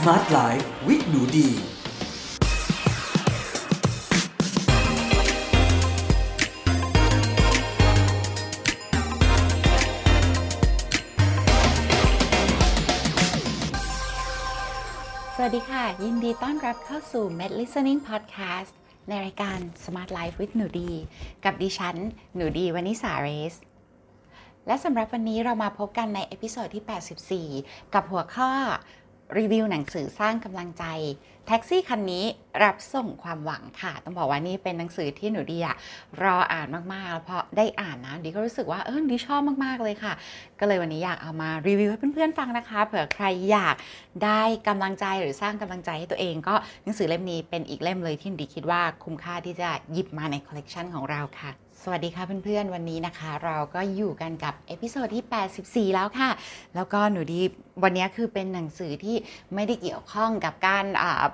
Smart Life with หนูดีสวัสดีค่ะยินดีต้อนรับเข้าสู่ Med Listening Podcast ในรายการ Smart Life with หนูดีกับดิฉันหนูดีวนิสาเรสและสำหรับวันนี้เรามาพบกันในเอพิโซดที่84กับหัวข้อรีวิวหนังสือสร้างกำลังใจแท็กซี่คันนี้รับส่งความหวังค่ะต้องบอกว่านี่เป็นหนังสือที่หนูดีรออ่านมากๆแล้วพอได้อ่านนะดิก็รู้สึกว่าดิชอบมากๆเลยค่ะก็เลยวันนี้อยากเอามารีวิวให้เพื่อนๆฟังนะคะเผื่อใครอยากได้กำลังใจหรือสร้างกำลังใจให้ตัวเองก็หนังสือเล่มนี้เป็นอีกเล่มเลยที่หนูดีคิดว่าคุ้มค่าที่จะหยิบมาในคอลเลกชันของเราค่ะสวัสดีค่ะเพื่อนๆวันนี้นะคะเราก็อยู่กันกับเอพิโซดที่84แล้วค่ะแล้วก็หนูดีวันนี้คือเป็นหนังสือที่ไม่ได้เกี่ยวข้องกับการ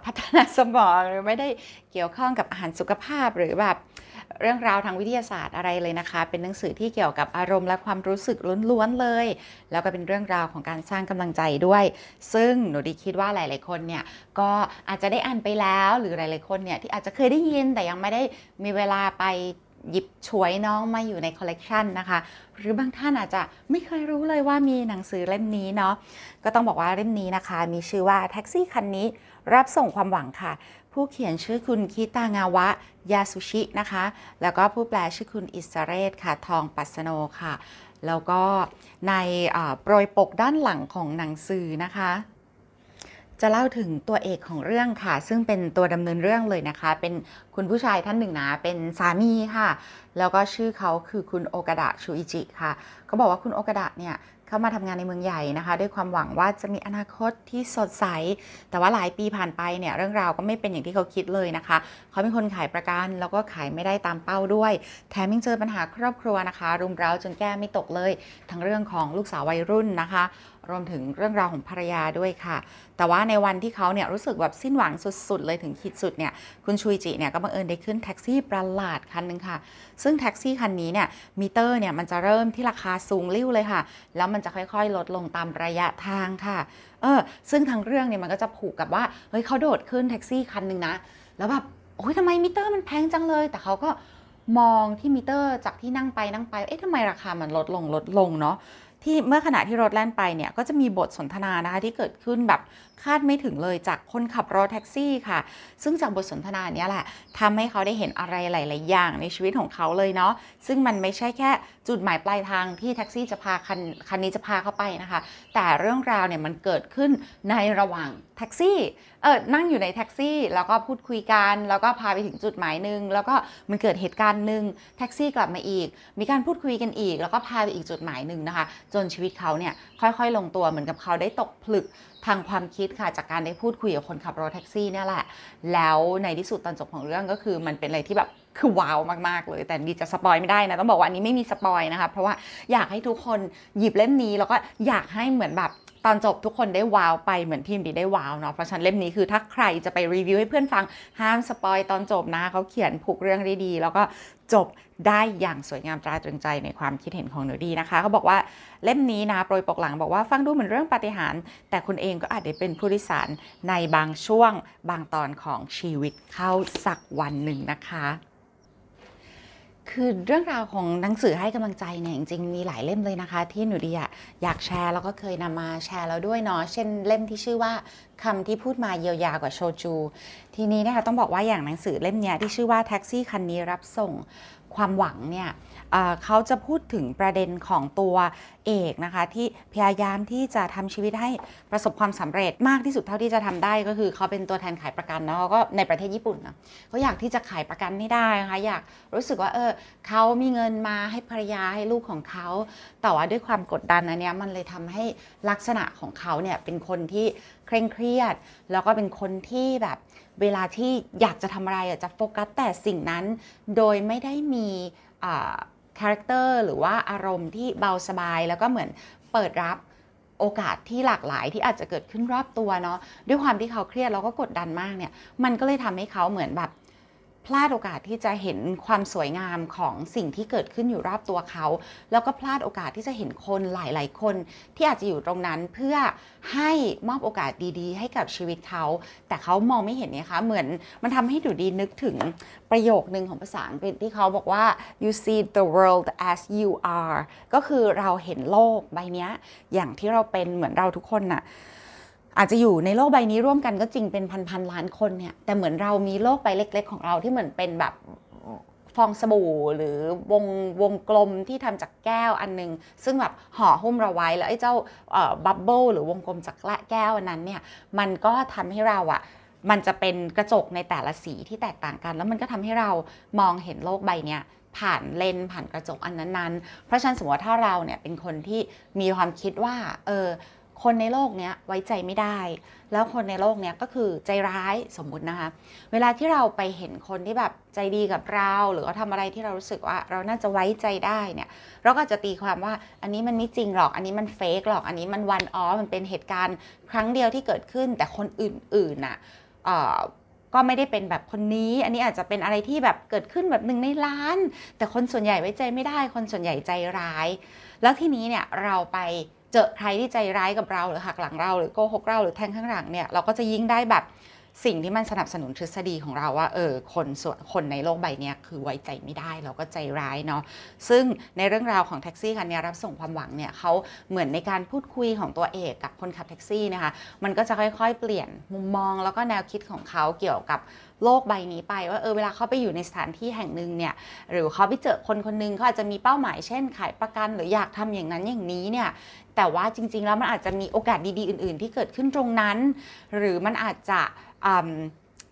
พัฒนาสมองหรือไม่ได้เกี่ยวข้องกับอาหารสุขภาพหรือแบบเรื่องราวทางวิทยาศาสตร์อะไรเลยนะคะเป็นหนังสือที่เกี่ยวกับอารมณ์และความรู้สึกล้วนๆเลยแล้วก็เป็นเรื่องราวของการสร้างกำลังใจด้วยซึ่งหนูดีคิดว่าหลายๆคนเนี่ยก็อาจจะได้อ่านไปแล้วหรือหลายๆคนเนี่ยที่อาจจะเคยได้ยินแต่ยังไม่ได้มีเวลาไปหยิบฉวยน้องมาอยู่ในคอลเลกชันนะคะหรือบางท่านอาจจะไม่เคยรู้เลยว่ามีหนังสือเล่มนี้เนาะก็ต้องบอกว่าเล่มนี้นะคะมีชื่อว่าแท็กซี่คันนี้รับส่งความหวังค่ะผู้เขียนชื่อคุณคิตางาวะยาสุชินะคะแล้วก็ผู้แปลชื่อคุณอิสเรศค่ะทองปัสโนค่ะแล้วก็ในโปรยปกด้านหลังของหนังสือนะคะจะเล่าถึงตัวเอกของเรื่องค่ะซึ่งเป็นตัวดำเนินเรื่องเลยนะคะเป็นคุณผู้ชายท่านหนึ่งนะเป็นสามีค่ะแล้วก็ชื่อเขาคือคุณโอกาดะชูอิจิค่ะเขาบอกว่าคุณโอกาดะเนี่ยเข้ามาทำงานในเมืองใหญ่นะคะด้วยความหวังว่าจะมีอนาคตที่สดใสแต่ว่าหลายปีผ่านไปเนี่ยเรื่องราวก็ไม่เป็นอย่างที่เขาคิดเลยนะคะเขาเป็นคนขายประกันแล้วก็ขายไม่ได้ตามเป้าด้วยแถมยังเจอปัญหาครอบครัวนะคะรุมเร้าจนแก้ไม่ตกเลยทั้งเรื่องของลูกสาววัยรุ่นนะคะรวมถึงเรื่องราวของภรรยาด้วยค่ะแต่ว่าในวันที่เขาเนี่ยรู้สึกแบบสิ้นหวังสุดๆเลยถึงขีดสุดเนี่ยคุณชูอิจิเนี่ยก็บังเอิญได้ขึ้นแท็กซี่ประหลาดคันนึงค่ะซึ่งแท็กซี่คันนี้เนี่ยมิเตอร์เนี่ยมันจะเริ่มที่ราคาสูงลิ่วเลยค่ะแล้วมันจะค่อยๆลดลงตามระยะทางค่ะซึ่งทางเรื่องเนี่ยมันก็จะผูกกับว่าเฮ้ยเขาโดดขึ้นแท็กซี่คันนึงนะแล้วแบบโอ๊ยทำไมมิเตอร์มันแพงจังเลยแต่เขาก็มองที่มิเตอร์จากที่นั่งไปเอ๊ะทำไมราคามันลดลงเนาะที่เมื่อขณะที่รถแล่นไปเนี่ยก็จะมีบทสนทนานะคะที่เกิดขึ้นแบบคาดไม่ถึงเลยจากคนขับรถแท็กซี่ค่ะซึ่งจากบทสนทนานี้แหละทำให้เขาได้เห็นอะไรหลายๆอย่างในชีวิตของเขาเลยเนาะซึ่งมันไม่ใช่แค่จุดหมายปลายทางที่แท็กซี่จะพาคันนี้จะพาเข้าไปนะคะแต่เรื่องราวเนี่ยมันเกิดขึ้นในระหว่างแท็กซี่นั่งอยู่ในแท็กซี่แล้วก็พูดคุยกันแล้วก็พาไปถึงจุดหมายนึงแล้วก็มันเกิดเหตุการณ์นึงแท็กซี่กลับมาอีกมีการพูดคุยกันอีกแล้วก็พาไปอีกจุดหมายนึงนะคะจนชีวิตเขาเนี่ยค่อยๆลงตัวเหมือนกับเขาได้ตกผลึกทางความคิดค่ะจากการได้พูดคุยกับคนขับรถแท็กซี่นี่แหละแล้วในที่สุดตอนจบของเรื่องก็คือมันเป็นอะไรที่แบบคือว้าวมากๆเลยแต่ดีจะสปอยไม่ได้นะต้องบอกว่าอันนี้ไม่มีสปอยนะคะเพราะว่าอยากให้ทุกคนหยิบเล่มนี้แล้วก็อยากให้เหมือนแบบตอนจบทุกคนได้ว้าวไปเหมือนทีมดีได้ว้าวเนาะเพราะฉะนั้นเล่มนี้คือถ้าใครจะไปรีวิวให้เพื่อนฟังห้ามสปอยตอนจบนะเขาเขียนผูกเรื่องได้ดีแล้วก็จบได้อย่างสวยงามตราตรึงใจในความคิดเห็นของหนูดีนะคะเขาบอกว่าเล่มนี้นะโปรยปกหลังบอกว่าฟังดูเหมือนเรื่องปาฏิหาริย์แต่คุณเองก็อาจจะเป็นผู้ริษารในบางช่วงบางตอนของชีวิตเข้าสักวันหนึ่งนะคะคือเรื่องราวของหนังสือให้กำลังใจเนี่ยจริงๆมีหลายเล่มเลยนะคะที่หนูดีอยากแชร์แล้วก็เคยนำมาแชร์แล้วด้วยเนาะเช่นเล่มที่ชื่อว่าคำที่พูดมาเยียวยากว่าโชจูทีนี้นะคะต้องบอกว่าอย่างหนังสือเล่มนี้ที่ชื่อว่าแท็กซี่คันนี้รับส่งความหวังเนี่ยเขาจะพูดถึงประเด็นของตัวเอกนะคะที่พยายามที่จะทำชีวิตให้ประสบความสำเร็จมากที่สุดเท่าที่จะทำได้ก็คือเขาเป็นตัวแทนขายประกันแล้วก็ในประเทศญี่ปุ่นนะเขาอยากที่จะขายประกันไม่ได้นะคะอยากรู้สึกว่าเขามีเงินมาให้ภรรยาให้ลูกของเขาแต่ว่าด้วยความกดดันอันนี้มันเลยทำให้ลักษณะของเขาเนี่ยเป็นคนที่เคร่งเครียดแล้วก็เป็นคนที่แบบเวลาที่อยากจะทำอะไรจะโฟกัสแต่สิ่งนั้นโดยไม่ได้มีคาแรคเตอร์หรือว่าอารมณ์ที่เบาสบายแล้วก็เหมือนเปิดรับโอกาสที่หลากหลายที่อาจจะเกิดขึ้นรอบตัวเนาะด้วยความที่เขาเครียดแล้วก็กดดันมากเนี่ยมันก็เลยทำให้เขาเหมือนแบบ พลาดโอกาสที่จะเห็นความสวยงามของสิ่งที่เกิดขึ้นอยู่รอบตัวเขาแล้วก็พลาดโอกาสที่จะเห็นคนหลายๆคนที่อาจจะอยู่ตรงนั้นเพื่อให้มอบโอกาสดีๆให้กับชีวิตเขาแต่เขามองไม่เห็นเนี่ยคะเหมือนมันทำให้ดูดีนึกถึงประโยคนึงของภาษาอังกฤษที่เขาบอกว่า you see the world as you are ก็คือเราเห็นโลกใบนี้อย่างที่เราเป็นเหมือนเราทุกคนน่ะอาจจะอยู่ในโลกใบนี้ร่วมกันก็จริงเป็นพันๆล้านคนเนี่ยแต่เหมือนเรามีโลกใบเล็กๆของเราที่เหมือนเป็นแบบฟองสบู่หรือวงกลมที่ทำจากแก้วอันนึงซึ่งแบบห่อหุ้มเราไว้แล้วไอ้เจ้าบับเบิ้ลหรือวงกลมจากแก้วอันนั้นเนี่ยมันก็ทำให้เราอ่ะมันจะเป็นกระจกในแต่ละสีที่แตกต่างกันแล้วมันก็ทำให้เรามองเห็นโลกใบเนี้ยผ่านเลนผ่านกระจกอันนั้นๆเพราะฉะนั้นสมมติว่าถ้าเราเนี่ยเป็นคนที่มีความคิดว่าคนในโลกเนี้ยไว้ใจไม่ได้แล้วคนในโลกเนี้ยก็คือใจร้ายสมมุตินะคะเวลาที่เราไปเห็นคนที่แบบใจดีกับเราหรือว่าทำอะไรที่เรารู้สึกว่าเราน่าจะไว้ใจได้เนี่ยเราก็จะตีความว่าอันนี้มันไม่จริงหรอกอันนี้มันเฟกหรอกอันนี้มันวันออฟมันเป็นเหตุการณ์ครั้งเดียวที่เกิดขึ้นแต่คนอื่นๆน่ะก็ไม่ได้เป็นแบบคนนี้อันนี้อาจจะเป็นอะไรที่แบบเกิดขึ้นแบบหนึ่งในล้านแต่คนส่วนใหญ่ไว้ใจไม่ได้คนส่วนใหญ่ใจร้ายแล้วทีนี้เนี่ยเราไปเจอใครที่ใจร้ายกับเราหรือหักหลังเราหรือโกหกเราหรือแทงข้างหลังเนี่ยเราก็จะยิ่งได้แบบสิ่งที่มันสนับสนุนทฤษฎีของเราว่าคนในโลกใบนี้คือไว้ใจไม่ได้เราก็ใจร้ายเนาะซึ่งในเรื่องราวของแท็กซี่คันนี้รับส่งความหวังเนี่ยเขาเหมือนในการพูดคุยของตัวเอกกับคนขับแท็กซี่นะคะมันก็จะค่อยๆเปลี่ยนมุมมองแล้วก็แนวคิดของเขาเกี่ยวกับโลกใบนี้ไปว่าเวลาเขาไปอยู่ในสถานที่แห่งหนึ่งเนี่ยหรือเขาไปเจอคนคนนึงเขาอาจจะมีเป้าหมายเช่นขายประกันหรืออยากทำอย่างนั้นอย่างนี้เนี่ยแต่ว่าจริงๆแล้วมันอาจจะมีโอกาสดีๆอื่นๆที่เกิดขึ้นตรงนั้นหรือมันอาจจะ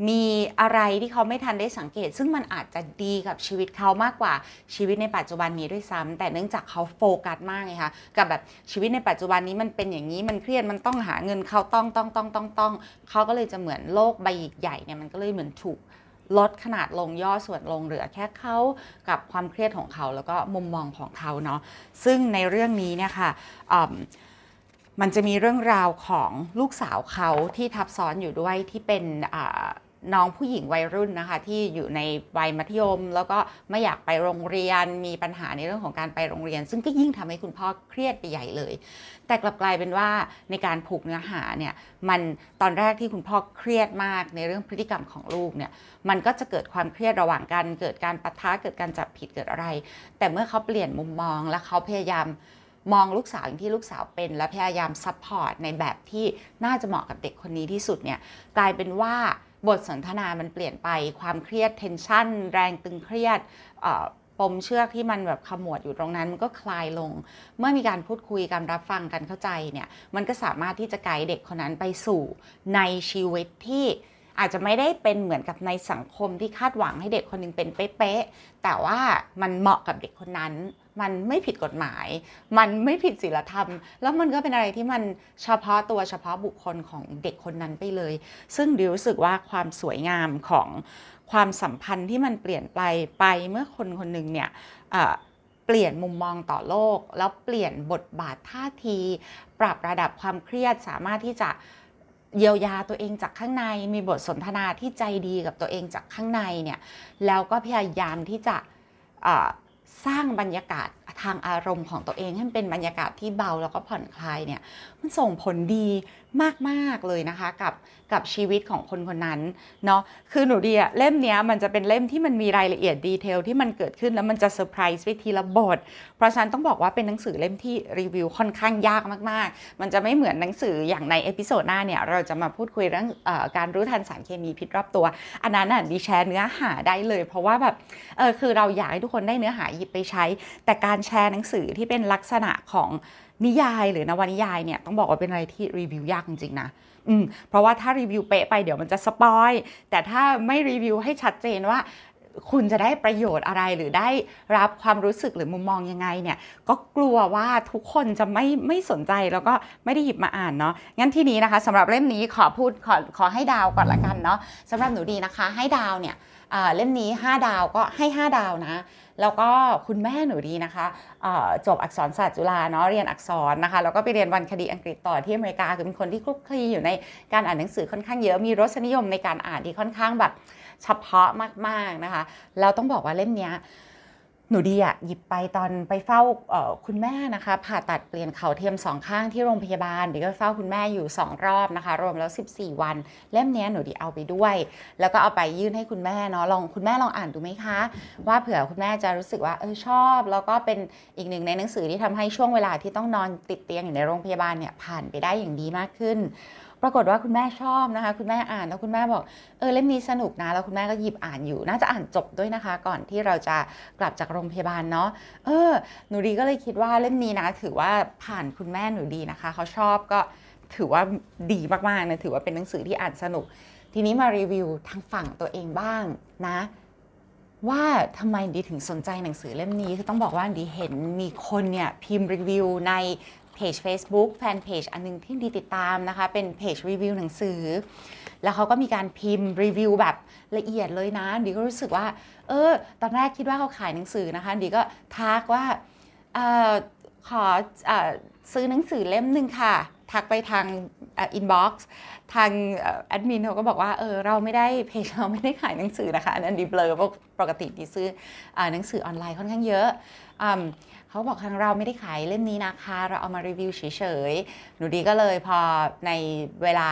มีอะไรที่เขาไม่ทันได้สังเกตซึ่งมันอาจจะดีกับชีวิตเขามากกว่าชีวิตในปัจจุบันนี้ด้วยซ้ำแต่เนื่องจากเขาโฟกัสมากไงคะกับแบบชีวิตในปัจจุบันนี้มันเป็นอย่างนี้มันเครียดมันต้องหาเงินเขาต้องเขาก็เลยจะเหมือนโลกใบใหญ่เนี่ยมันก็เลยเหมือนถูกลดขนาดลงย่อส่วนลงเหลือแค่เขากับความเครียดของเขาแล้วก็มุมมองของเขาเนาะซึ่งในเรื่องนี้เนี่ยค่ะมันจะมีเรื่องราวของลูกสาวเขาที่ทับซ้อนอยู่ด้วยที่เป็นน้องผู้หญิงวัยรุ่นนะคะที่อยู่ในวัยมัธยมแล้วก็ไม่อยากไปโรงเรียนมีปัญหาในเรื่องของการไปโรงเรียนซึ่งก็ยิ่งทำให้คุณพ่อเครียดไปใหญ่เลยแต่กลับกลายเป็นว่าในการผูกเนื้อหาเนี่ยมันตอนแรกที่คุณพ่อเครียดมากในเรื่องพฤติกรรมของลูกเนี่ยมันก็จะเกิดความเครียดระหว่างกันเกิดการปะทะเกิดการจับผิดเกิดอะไรแต่เมื่อเขาเปลี่ยนมุมมองและเขาพยายามมองลูกสาวอย่างที่ลูกสาวเป็นและพยายามซัพพอร์ตในแบบที่น่าจะเหมาะกับเด็กคนนี้ที่สุดเนี่ยกลายเป็นว่าบทสนทนามันเปลี่ยนไปความเครียดเทนชันแรงตึงเครียดปมเชือกที่มันแบบขมวดอยู่ตรงนั้นมันก็คลายลงเมื่อมีการพูดคุยการรับฟังกันเข้าใจเนี่ยมันก็สามารถที่จะไกด์เด็กคนนั้นไปสู่ในชีวิตที่อาจจะไม่ได้เป็นเหมือนกับในสังคมที่คาดหวังให้เด็กคนนึงเป็นเป๊ะๆแต่ว่ามันเหมาะกับเด็กคนนั้นมันไม่ผิดกฎหมายมันไม่ผิดศีลธรรมแล้วมันก็เป็นอะไรที่มันเฉพาะตัวเฉพาะบุคคลของเด็กคนนั้นไปเลยซึ่งดิวรู้สึกว่าความสวยงามของความสัมพันธ์ที่มันเปลี่ยนไปเมื่อคนคนหนึ่งเนี่ยเปลี่ยนมุมมองต่อโลกแล้วเปลี่ยนบทบาทท่าทีปรับระดับความเครียดสามารถที่จะเยียวยาตัวเองจากข้างในมีบทสนทนาที่ใจดีกับตัวเองจากข้างในเนี่ยแล้วก็พยายามที่จะสร้างบรรยากาศทางอารมณ์ของตัวเองให้มันเป็นบรรยากาศที่เบาแล้วก็ผ่อนคลายเนี่ยมันส่งผลดีมากๆเลยนะคะกับชีวิตของคนคนนั้นเนาะคือหนูดีอะเล่มเนี้ยมันจะเป็นเล่มที่มันมีรายละเอียดดีเทลที่มันเกิดขึ้นแล้วมันจะเซอร์ไพรส์ไปทีละบทเพราะฉะนั้นต้องบอกว่าเป็นหนังสือเล่มที่รีวิวค่อนข้างยากมากๆมันจะไม่เหมือนหนังสืออย่างในเอพิโซดหน้าเนี่ยเราจะมาพูดคุยเรื่องการรู้ทันสารเคมีพิษรอบตัวอันนั้นน่ะดิแชร์เนื้อหาได้เลยเพราะว่าแบบคือเราอยากให้ทุกคนได้เนื้อหาหยิบไปใช้แต่การแชร์หนังสือที่เป็นลักษณะของนิยายหรือนวนิยายเนี่ยต้องบอกว่าเป็นอะไรที่รีวิวยากจริงๆนะเพราะว่าถ้ารีวิวเป๊ะไปเดี๋ยวมันจะสปอยแต่ถ้าไม่รีวิวให้ชัดเจนว่าคุณจะได้ประโยชน์อะไรหรือได้รับความรู้สึกหรือมุมมองยังไงเนี่ยก็กลัวว่าทุกคนจะไม่สนใจแล้วก็ไม่ได้หยิบมาอ่านเนาะงั้นที่นี้นะคะสำหรับเล่มนี้ขอให้ดาวก่อนละกันเนาะสำหรับหนูดีนะคะให้ดาวเนี่ย เล่มนี้5ดาวก็ให้5ดาวนะแล้วก็คุณแม่หนูดีนะคะจบอักษรศาสตร์จุฬาเนาะเรียนอักษรนะคะแล้วก็ไปเรียนวรรณคดีอังกฤษต่อที่อเมริกาคือเป็นคนที่คลุกคลีอยู่ในการอ่านหนังสือค่อนข้างเยอะมีรสนิยมในการอ่านที่ค่อนข้างแบบเฉพาะมากๆนะคะเราต้องบอกว่าเล่มนี้หนูดีอ่ะหยิบไปตอนไปเฝ้าคุณแม่นะคะผ่าตัดเปลี่ยนเข่าเทียมสองข้างที่โรงพยาบาลดีก็เฝ้าคุณแม่อยู่2รอบนะคะรวมแล้ว14วันเล่มนี้หนูดีเอาไปด้วยแล้วก็เอาไปยื่นให้คุณแม่เนาะลองคุณแม่ลองอ่านดูไหมคะว่าเผื่อคุณแม่จะรู้สึกว่าชอบแล้วก็เป็นอีกหนึ่งในหนังสือที่ทำให้ช่วงเวลาที่ต้องนอนติดเตียงอยู่ในโรงพยาบาลเนี่ยผ่านไปได้อย่างดีมากขึ้นปรากฏว่าคุณแม่ชอบนะคะคุณแม่อ่านแล้วคุณแม่บอกเล่มนี้สนุกนะแล้วคุณแม่ก็หยิบอ่านอยู่น่าจะอ่านจบด้วยนะคะก่อนที่เราจะกลับจากโรงพยาบาลเนาะหนูดีก็เลยคิดว่าเล่มนี้นะถือว่าผ่านคุณแม่หนูดีนะคะเขาชอบก็ถือว่าดีมากๆนะถือว่าเป็นหนังสือที่อ่านสนุกทีนี้มารีวิวทางฝั่งตัวเองบ้างนะว่าทำไมดีถึงสนใจหนังสือเล่มนี้คือต้องบอกว่าดีเห็นมีคนเนี่ยพิมพ์รีวิวในเพจ Facebook แฟนเพจอันนึงที่ดีติดตามนะคะเป็นเพจรีวิวหนังสือแล้วเขาก็มีการพิมพ์รีวิวแบบละเอียดเลยนะดีก็รู้สึกว่าตอนแรกคิดว่าเขาขายหนังสือนะคะดีก็ทักว่าขอซื้อหนังสือเล่มหนึ่งค่ะทักไปทางอินบ็อกซ์ทางแอดมินเขาก็บอกว่าเราไม่ได้เพจเราไม่ได้ขายหนังสือนะคะอันนั้นดีเบลอเพราะปกติดีซื้อหนังสือออนไลน์ค่อนข้างเยอะเขาบอกทางเราไม่ได้ขายเล่มนี้นะคะเราเอามารีวิวเฉยๆหนูดีก็เลยพอในเวลา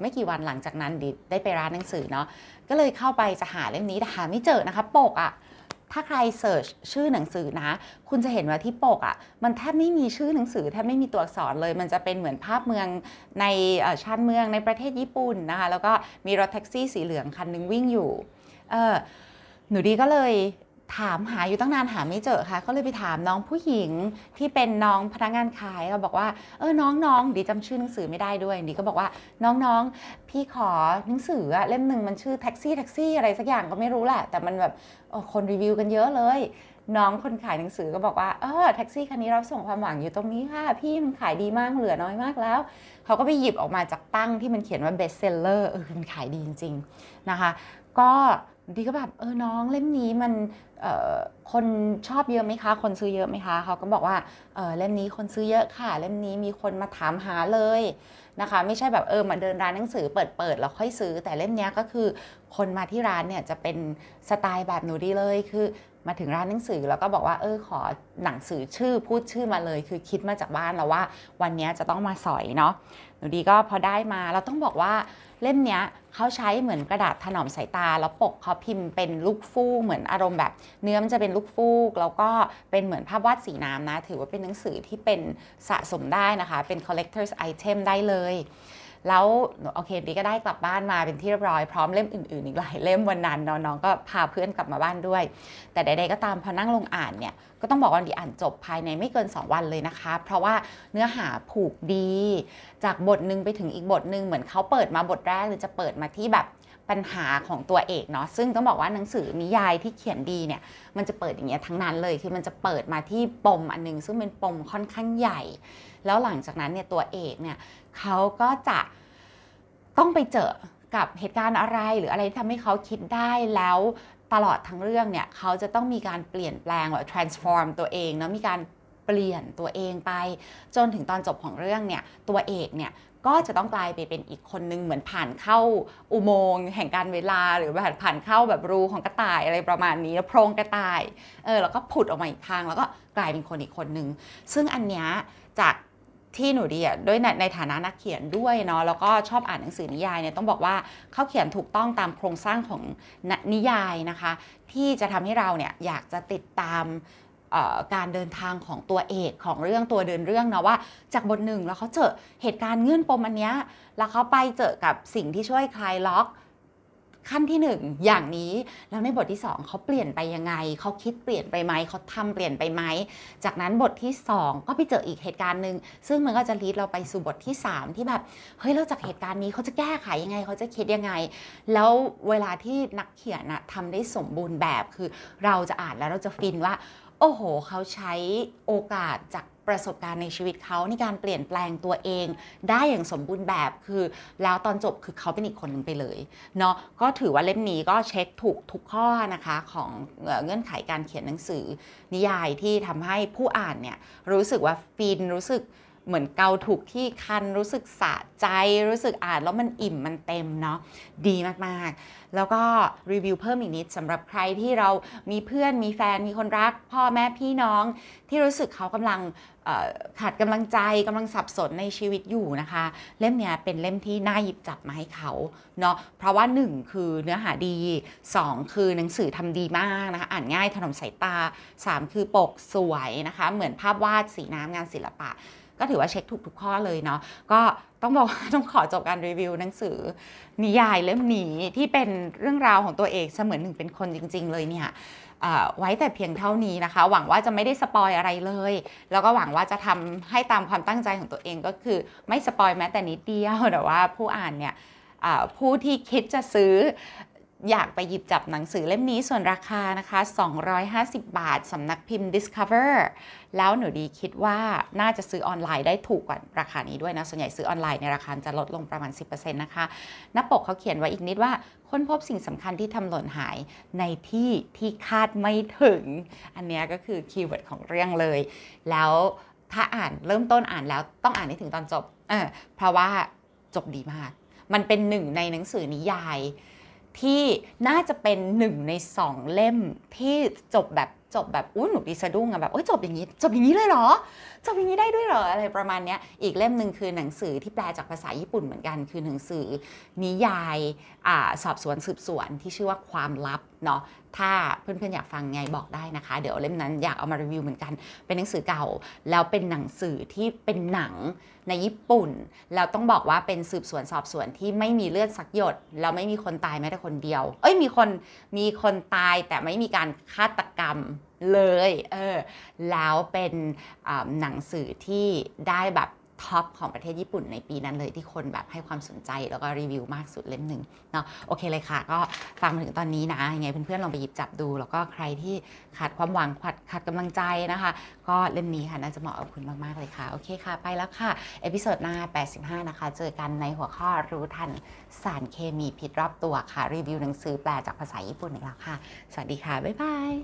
ไม่กี่วันหลังจากนั้นดีได้ไปร้านหนังสือเนาะก็เลยเข้าไปจะหาเล่มนี้แต่หาไม่เจอนะคะปกอะถ้าใครเสิร์ชชื่อหนังสือนะคุณจะเห็นว่าที่ปกอ่ะมันแทบไม่มีชื่อหนังสือแทบไม่มีตัวอักษรเลยมันจะเป็นเหมือนภาพเมืองในชานเมืองในประเทศญี่ปุ่นนะคะแล้วก็มีรถแท็กซี่สีเหลืองคันนึงวิ่งอยู่หนูดีก็เลยถามหาอยู่ตั้งนานหาไม่เจอค่ะก็เลยไปถามน้องผู้หญิงที่เป็นน้องพนักงานขายเราบอกว่าน้องดีจำชื่อหนังสือไม่ได้ด้วยดีก็บอกว่าน้องๆพี่ขอหนังสือเล่มหนึ่งมันชื่อแท็กซี่อะไรสักอย่างก็ไม่รู้แหละแต่มันแบบคนรีวิวกันเยอะเลยน้องคนขายหนังสือก็บอกว่าแท็กซี่คันนี้เราส่งความหวังอยู่ตรงนี้ค่ะพี่มันขายดีมากเหลือน้อยมากแล้วเขาก็ไปหยิบออกมาจากตั้งที่มันเขียนว่า best seller มันขายดีจริงๆนะคะก็ดีก็แบบน้องเล่มนี้มันคนชอบเยอะไหมคะคนซื้อเยอะไหมคะเขาก็บอกว่าเล่มนี้คนซื้อเยอะค่ะเล่มนี้มีคนมาถามหาเลยนะคะไม่ใช่แบบมาเดินร้านหนังสือเปิดแล้วค่อยซื้อแต่เล่มนี้ก็คือคนมาที่ร้านเนี่ยจะเป็นสไตล์แบบหนูดีเลยคือมาถึงร้านหนังสือแล้วก็บอกว่าขอหนังสือชื่อพูดชื่อมาเลยคือคิดมาจากบ้านแล้วว่าวันนี้จะต้องมาสอยเนาะหนูดีก็พอได้มาเราต้องบอกว่าเล่มนี้เขาใช้เหมือนกระดาษถนอมสายตาแล้วปกเขาพิมพ์เป็นลูกฟูกเหมือนอารมณ์แบบเนื้อมันจะเป็นลูกฟูกแล้วก็เป็นเหมือนภาพวาดสีน้ำนะถือว่าเป็นหนังสือที่เป็นสะสมได้นะคะเป็น collector's item ได้เลยแล้วโอเคดีก็ได้กลับบ้านมาเป็นที่เรียบร้อยพร้อมเล่มอื่นๆอีกหลายเล่มวันนั้นน้องก็พาเพื่อนกลับมาบ้านด้วยแต่ใดๆก็ตามพอนั่งลงอ่านเนี่ยก็ต้องบอกว่าดีอ่านจบภายในไม่เกิน2วันเลยนะคะเพราะว่าเนื้อหาผูกดีจากบทนึงไปถึงอีกบทนึงเหมือนเขาเปิดมาบทแรกเลยจะเปิดมาที่แบบปัญหาของตัวเอกเนาะซึ่งต้องบอกว่าหนังสือนิยายที่เขียนดีเนี่ยมันจะเปิดอย่างเงี้ยทั้งนั้นเลยคือมันจะเปิดมาที่ปมอันนึงซึ่งเป็นปมค่อนข้างใหญ่แล้วหลังจากนั้นเนี่ยตัวเอกเนี่ยเขาก็จะต้องไปเจอกับเหตุการณ์อะไรหรืออะไรที่ทำให้เขาคิดได้แล้วตลอดทั้งเรื่องเนี่ยเขาจะต้องมีการเปลี่ยนแปลงหรือ transform ตัวเองนะมีการเปลี่ยนตัวเองไปจนถึงตอนจบของเรื่องเนี่ยตัวเอกเนี่ยก็จะต้องกลายไปเป็นอีกคนนึงเหมือนผ่านเข้าอุโมงค์แห่งการเวลาหรือผ่านเข้าแบบรูของกระต่ายอะไรประมาณนี้แล้วโพรงกระต่ายแล้วก็ผุดออกมาอีกทางแล้วก็กลายเป็นคนอีกคนนึงซึ่งอันเนี้ยจากที่หนูดีอ่ะด้วยในฐานะนักเขียนด้วยเนาะแล้วก็ชอบอ่านหนังสือนิยายเนี่ยต้องบอกว่าเขาเขียนถูกต้องตามโครงสร้างของนิยายนะคะที่จะทำให้เราเนี่ยอยากจะติดตามการเดินทางของตัวเอกของเรื่องตัวเดินเรื่องเนาะว่าจากบทหนึ่งแล้วเขาเจอเหตุการณ์เงื่อนปมอันเนี้ยแล้วเขาไปเจอกับสิ่งที่ช่วยคลายล็อกขั้นที่1อย่างนี้แล้วในบทที่2เขาเปลี่ยนไปยังไงเขาคิดเปลี่ยนไปไหมเขาทำเปลี่ยนไปไหมจากนั้นบทที่2ก็ไปเจออีกเหตุการณ์หนึ่งซึ่งมันก็จะลีดเราไปสู่บทที่3ที่แบบเฮ้ยเราจากเหตุการณ์นี้เขาจะแก้ไขยังไงเขาจะคิดยังไงแล้วเวลาที่นักเขียนนะทำได้สมบูรณ์แบบคือเราจะอ่านแล้วเราจะฟินว่าโอ้โหเขาใช้โอกาสจาก ประสบการณ์ในชีวิตเขาในการเปลี่ยนแปลงตัวเองได้อย่างสมบูรณ์แบบคือแล้วตอนจบคือเขาเป็นอีกคนนึงไปเลยเนาะก็ถือว่าเล่มนี้ก็เช็คถูกทุกข้อนะคะของเงื่อนไขการเขียนหนังสือนิยายที่ทำให้ผู้อ่านเนี่ยรู้สึกว่าฟินรู้สึกเหมือนเกาถูกที่คันรู้สึกสะใจรู้สึกอ่านแล้วมันอิ่มมันเต็มเนาะดีมากๆแล้วก็รีวิวเพิ่มอีกนิดสำหรับใครที่เรามีเพื่อนมีแฟนมีคนรักพ่อแม่พี่น้องที่รู้สึกเขากำลังขาดกำลังใจกำลังสับสนในชีวิตอยู่นะคะเล่มเนี้ยเป็นเล่มที่น่าหยิบจับมาให้เขาเนาะเพราะว่า1คือเนื้อหาดี2คือหนังสือทำดีมากนะคะอ่านง่ายถนอมสายตา3คือปกสวยนะคะเหมือนภาพวาดสีน้ำงานศิลปะก็ถือว่าเช็คถูกทุกข้อเลยเนาะก็ต้องบอกว่าต้องขอจบการรีวิวหนังสือนิยายเล่มนี้ที่เป็นเรื่องราวของตัวเองเสมือนหนึ่งเป็นคนจริงๆเลยเนี่ยไว้แต่เพียงเท่านี้นะคะหวังว่าจะไม่ได้สปอยอะไรเลยแล้วก็หวังว่าจะทำให้ตามความตั้งใจของตัวเองก็คือไม่สปอยแม้แต่นิดเดียวแต่ว่าผู้อ่านเนี่ยผู้ที่คิดจะซื้ออยากไปหยิบจับหนังสือเล่มนี้ส่วนราคานะคะ250 บาทสำนักพิมพ์ Discover แล้วหนูดีคิดว่าน่าจะซื้อออนไลน์ได้ถูกกว่าราคานี้ด้วยนะส่วนใหญ่ซื้อออนไลน์ในราคาจะลดลงประมาณ 10% นะคะหน้าปกเขาเขียนไว้อีกนิดว่าค้นพบสิ่งสำคัญที่ทำหล่นหายในที่ที่คาดไม่ถึงอันนี้ก็คือคีย์เวิร์ดของเรื่องเลยแล้วถ้าอ่านเริ่มต้นอ่านแล้วต้องอ่านให้ถึงตอนจบเพราะว่าจบดีมากมันเป็นหนึ่งในหนังสือนิยายที่น่าจะเป็น1 ใน 2 เล่มที่จบแบบอุ้ยหนูดีสะดุ้งอะแบบโอ๊ยจบอย่างนี้เลยเหรอจบอย่างนี้ได้ด้วยเหรออะไรประมาณนี้อีกเล่มหนึ่งคือหนังสือที่แปลจากภาษาญี่ปุ่นเหมือนกันคือหนังสือนิยายสอบสวนสืบสวนที่ชื่อว่าความลับเนาะถ้าเพื่อนๆอยากฟังไงบอกได้นะคะเดี๋ยวเล่มนั้นอยากเอามารีวิวเหมือนกันเป็นหนังสือเก่าแล้วเป็นหนังสือที่เป็นหนังในญี่ปุ่นแล้วต้องบอกว่าเป็นสืบสวนสอบสวนที่ไม่มีเลือดสักหยดแล้วไม่มีคนตายแม้แต่คนเดียวเอ้ยมีคนตายแต่ไม่มีการฆาตกรรมเลยแล้วเป็นหนังสือที่ได้แบบท็อปของประเทศญี่ปุ่นในปีนั้นเลยที่คนแบบให้ความสนใจแล้วก็รีวิวมากสุดเล่มหนึ่งเนาะโอเคเลยค่ะก็ฟังมาถึงตอนนี้นะยังไงเพื่อนๆลองไปหยิบจับดูแล้วก็ใครที่ขาดความหวังขาดกำลังใจนะคะก็เล่มนี้ค่ะน่าจะเหมาะกับคุณมากๆเลยค่ะโอเคค่ะไปแล้วค่ะเอพิโซดหน้า85นะคะเจอกันในหัวข้อรู้ทันสารเคมีพิษรอบตัวค่ะรีวิวหนังสือแปลจากภาษาญี่ปุ่นอีกแล้วค่ะสวัสดีค่ะบ๊ายบาย